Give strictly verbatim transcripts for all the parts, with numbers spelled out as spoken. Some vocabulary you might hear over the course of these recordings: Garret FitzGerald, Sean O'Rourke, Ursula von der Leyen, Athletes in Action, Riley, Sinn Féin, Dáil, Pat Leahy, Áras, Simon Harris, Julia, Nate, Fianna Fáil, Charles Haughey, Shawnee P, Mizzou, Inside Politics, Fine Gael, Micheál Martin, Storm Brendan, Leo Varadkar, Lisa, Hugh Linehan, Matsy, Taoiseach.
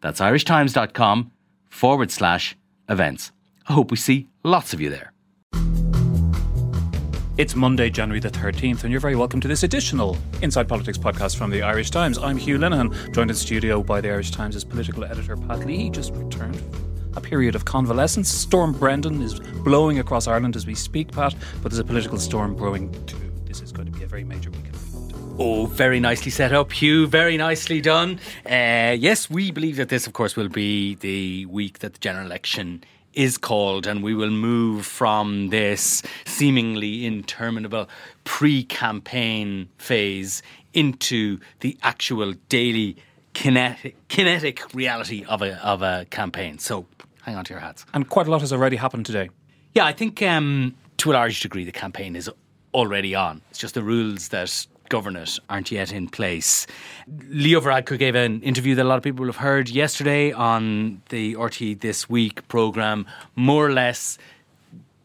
That's irishtimes.com forward slash events. I hope we see lots of you there. It's Monday, January the thirteenth, and you're very welcome to this additional Inside Politics podcast from the Irish Times. I'm Hugh Linehan, joined in studio by the Irish Times' political editor Pat Leahy, just returned a period of convalescence. Storm Brendan is blowing across Ireland as we speak, Pat, but there's a political storm brewing too. This is going to be a very major weekend. Oh, very nicely set up, Hugh. Very nicely done. Uh, yes, we believe that this, of course, will be the week that the general election is called, and we will move from this seemingly interminable pre-campaign phase into the actual daily kinetic, kinetic reality of a of a campaign. So hang on to your hats. And quite a lot has already happened today. Yeah, I think um, to a large degree the campaign is already on. It's just the rules that govern it aren't yet in place. Leo Varadkar gave an interview that a lot of people will have heard yesterday on the R T This Week programme, more or less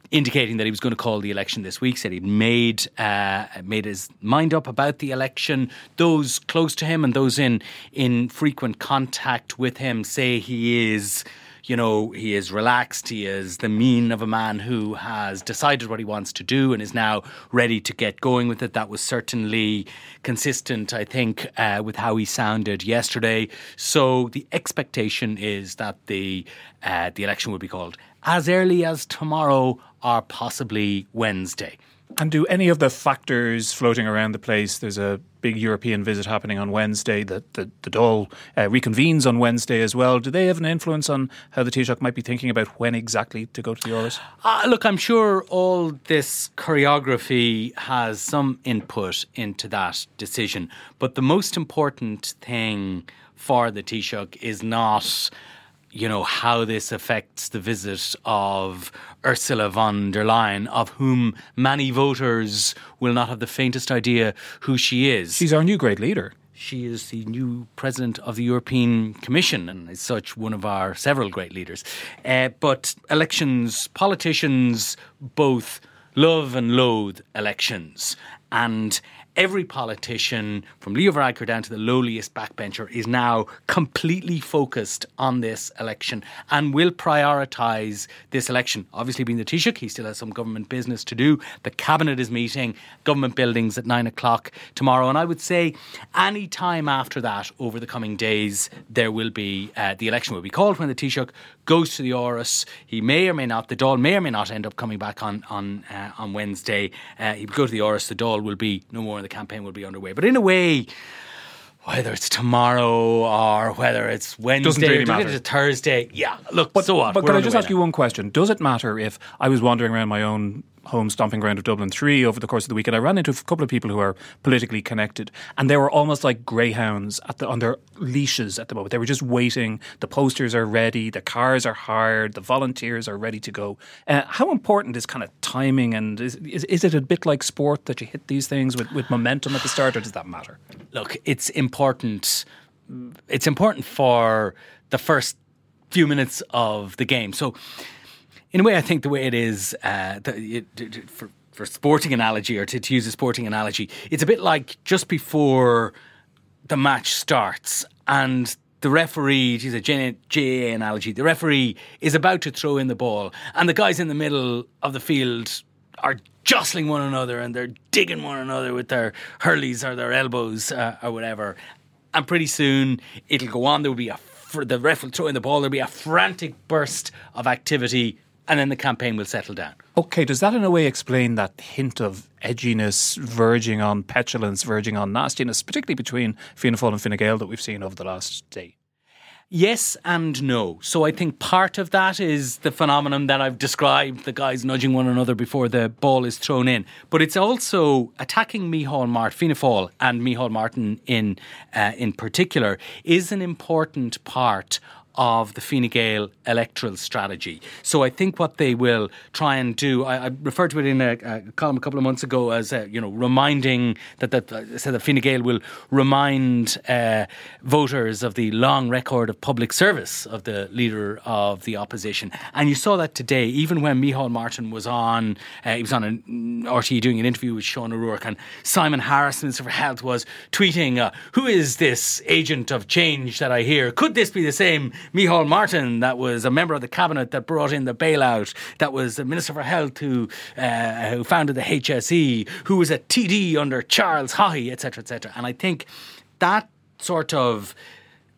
indicating that he was going to call the election this week, said he'd made uh, made his mind up about the election. Those close to him and those in, in frequent contact with him say he is, you know, he is relaxed, he is the mien of a man who has decided what he wants to do and is now ready to get going with it. That was certainly consistent, I think, uh, with how he sounded yesterday. So the expectation is that the uh, the election will be called as early as tomorrow or possibly Wednesday. And do any of the factors floating around the place, there's a big European visit happening on Wednesday, the, the, the Dáil uh, reconvenes on Wednesday as well, do they have an influence on how the Taoiseach might be thinking about when exactly to go to the Áras? Uh, look, I'm sure all this choreography has some input into that decision. But the most important thing for the Taoiseach is not, you know, how this affects the visit of Ursula von der Leyen, of whom many voters will not have the faintest idea who she is. She's our new great leader. She is the new president of the European Commission and as such one of our several great leaders. Uh, but elections, politicians both love and loathe elections, and every politician, from Leo Varadkar down to the lowliest backbencher, is now completely focused on this election and will prioritise this election. Obviously, being the Taoiseach, he still has some government business to do. The Cabinet is meeting, government buildings at nine o'clock tomorrow. And I would say any time after that, over the coming days, there will be, uh, the election will be called when the Taoiseach goes to the Áras. He may or may not, the Dáil may or may not end up coming back on, on, uh, on Wednesday. Uh, he will go to the Áras, the Dáil will be no more. The campaign will be underway. But in a way, whether it's tomorrow or whether it's Wednesday doesn't really or it's Thursday, yeah, look, but, so what? But We're can I just ask now. you one question? Does it matter if I was wandering around my own home stomping ground of Dublin three over the course of the weekend? I ran into a couple of people who are politically connected and they were almost like greyhounds at the, on their leashes at the moment. They were just waiting. The posters are ready. The cars are hired. The volunteers are ready to go. Uh, how important is kind of timing, and is, is is it a bit like sport that you hit these things with, with momentum at the start, or does that matter? Look, it's important. It's important for the first few minutes of the game. So in a way, I think the way it is, uh, the, it, for, for sporting analogy, or to, to use a sporting analogy, it's a bit like just before the match starts and the referee, to use a J A analogy, the referee is about to throw in the ball and the guys in the middle of the field are jostling one another and they're digging one another with their hurleys or their elbows uh, or whatever. And pretty soon it'll go on. There will be a, for the ref will throw in the ball, there'll be a frantic burst of activity, and then the campaign will settle down. Okay, does that in a way explain that hint of edginess verging on petulance, verging on nastiness, particularly between Fianna Fáil and Fine Gael that we've seen over the last day? Yes and no. So I think part of that is the phenomenon that I've described, the guys nudging one another before the ball is thrown in. But it's also attacking Micheál Martin, Fianna Fáil and Micheál Martin in, uh, in particular, is an important part of the Fine Gael electoral strategy. So I think what they will try and do, I, I referred to it in a, a column a couple of months ago as, uh, you know, reminding that, that uh, said that Fine Gael will remind uh, voters of the long record of public service of the leader of the opposition. And you saw that today, even when Micheál Martin was on, uh, he was on an R T E doing an interview with Sean O'Rourke, and Simon Harris, Minister for Health, was tweeting, uh, who is this agent of change that I hear? Could this be the same Micheál Martin that was a member of the cabinet that brought in the bailout, that was the Minister for Health who uh, who founded the H S E, who was a T D under Charles Haughey, et cetera, et cetera. And I think that sort of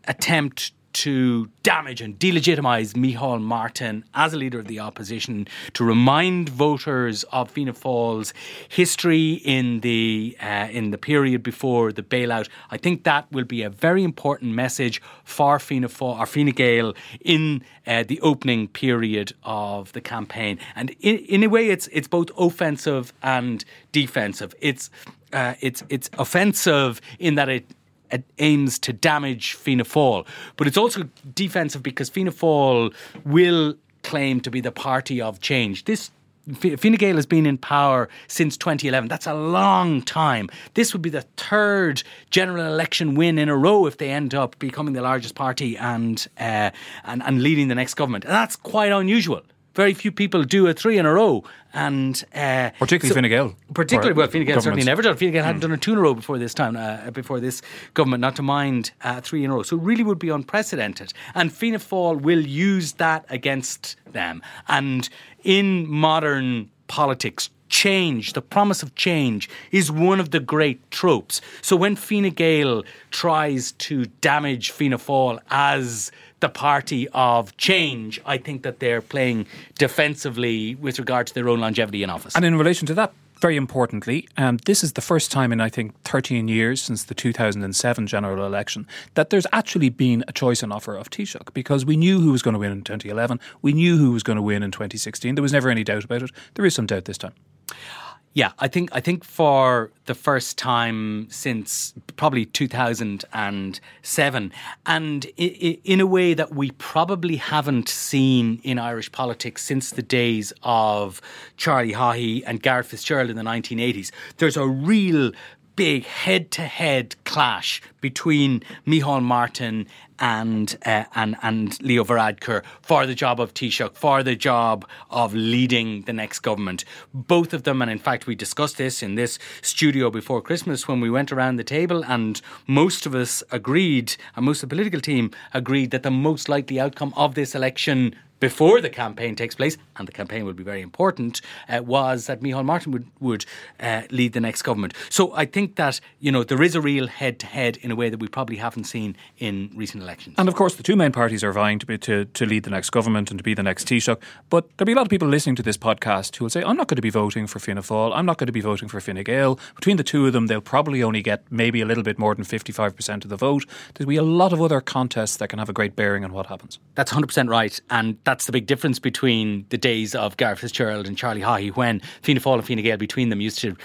attempt to damage and delegitimise Micheál Martin as a leader of the opposition, to remind voters of Fianna Fáil's history in the uh, in the period before the bailout. I think that will be a very important message for Fianna Fáil or Fine Gael in uh, the opening period of the campaign. And in, in a way, it's it's both offensive and defensive. It's uh, it's it's offensive in that it. It aims to damage Fianna Fáil. But it's also defensive because Fianna Fáil will claim to be the party of change. This Fine Gael has been in power since twenty eleven. That's a long time. This would be the third general election win in a row if they end up becoming the largest party and uh, and, and leading the next government. And that's quite unusual. Very few people do a three in a row. And, uh, particularly so, Fine Gael. Particularly, well, Fine Gael certainly never done. Fine Gael mm. hadn't done a two in a row before this time, uh, before this government, not to mind uh, three in a row. So it really would be unprecedented. And Fianna Fáil will use that against them. And in modern politics, change, the promise of change, is one of the great tropes. So when Fine Gael tries to damage Fianna Fáil as the party of change, I think that they're playing defensively with regard to their own longevity in office. And in relation to that, very importantly, um, this is the first time in, I think, thirteen years since the two thousand seven general election that there's actually been a choice and offer of Taoiseach, because we knew who was going to win in twenty eleven. We knew who was going to win in twenty sixteen. There was never any doubt about it. There is some doubt this time. Yeah, I think I think for the first time since probably two thousand seven, and in a way that we probably haven't seen in Irish politics since the days of Charlie Haughey and Garret FitzGerald in the nineteen eighties, there's a real big head-to-head clash between Micheál Martin and uh, and and Leo Varadkar for the job of Taoiseach, for the job of leading the next government. Both of them, and in fact we discussed this in this studio before Christmas when we went around the table, and most of us agreed, and most of the political team agreed, that the most likely outcome of this election before the campaign takes place, and the campaign will be very important, uh, was that Micheál Martin would, would uh, lead the next government. So I think that, you know, there is a real head-to-head in a way that we probably haven't seen in recent elections. And of course the two main parties are vying to, be, to, to lead the next government and to be the next Taoiseach, but there'll be a lot of people listening to this podcast who will say, I'm not going to be voting for Fianna Fáil, I'm not going to be voting for Fine Gael. Between the two of them they'll probably only get maybe a little bit more than fifty-five percent of the vote. There'll be a lot of other contests that can have a great bearing on what happens. That's one hundred percent right, and that's the big difference between the days of Garret FitzGerald and Charlie Haughey, when Fianna Fáil and Fine Gael between them used to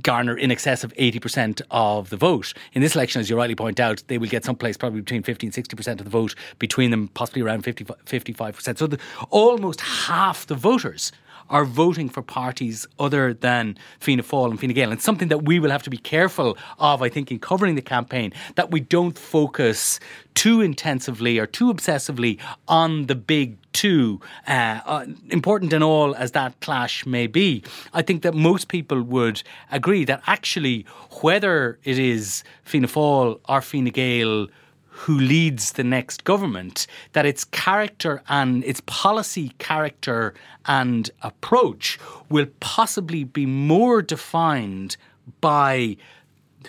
garner in excess of eighty percent of the vote. In this election, as you rightly point out, they will get someplace probably between fifty and sixty percent of the vote between them, possibly around fifty, fifty-five percent. So the, almost half the voters are voting for parties other than Fianna Fáil and Fine Gael. And something that we will have to be careful of, I think, in covering the campaign, that we don't focus too intensively or too obsessively on the big two, uh, uh, important and all as that clash may be. I think that most people would agree that actually whether it is Fianna Fáil or Fine Gael who leads the next government, that its character and its policy character and approach will possibly be more defined by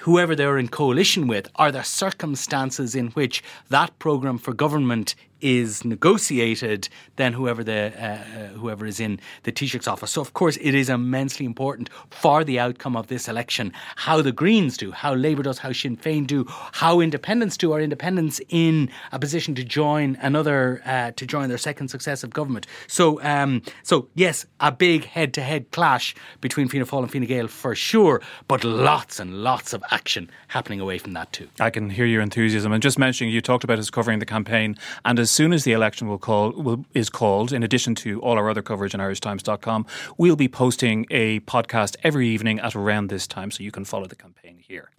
whoever they're in coalition with, are the circumstances in which that programme for government is negotiated, than whoever the uh, whoever is in the Taoiseach's office. So of course it is immensely important for the outcome of this election how the Greens do, how Labour does, how Sinn Féin do, how independents do. Are independents in a position to join another uh, to join their second successive government? So um, so yes, a big head to head clash between Fianna Fáil and Fine Gael for sure, but lots and lots of action happening away from that too. I can hear your enthusiasm. And just mentioning, you talked about us covering the campaign, and as soon as the election will call will, is called, in addition to all our other coverage on Irish Times dot com, we'll be posting a podcast every evening at around this time, so you can follow the campaign here.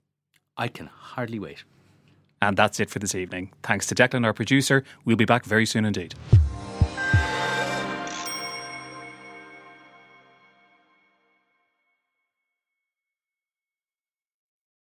I can hardly wait. And that's it for this evening. Thanks to Declan, our producer. We'll be back very soon indeed.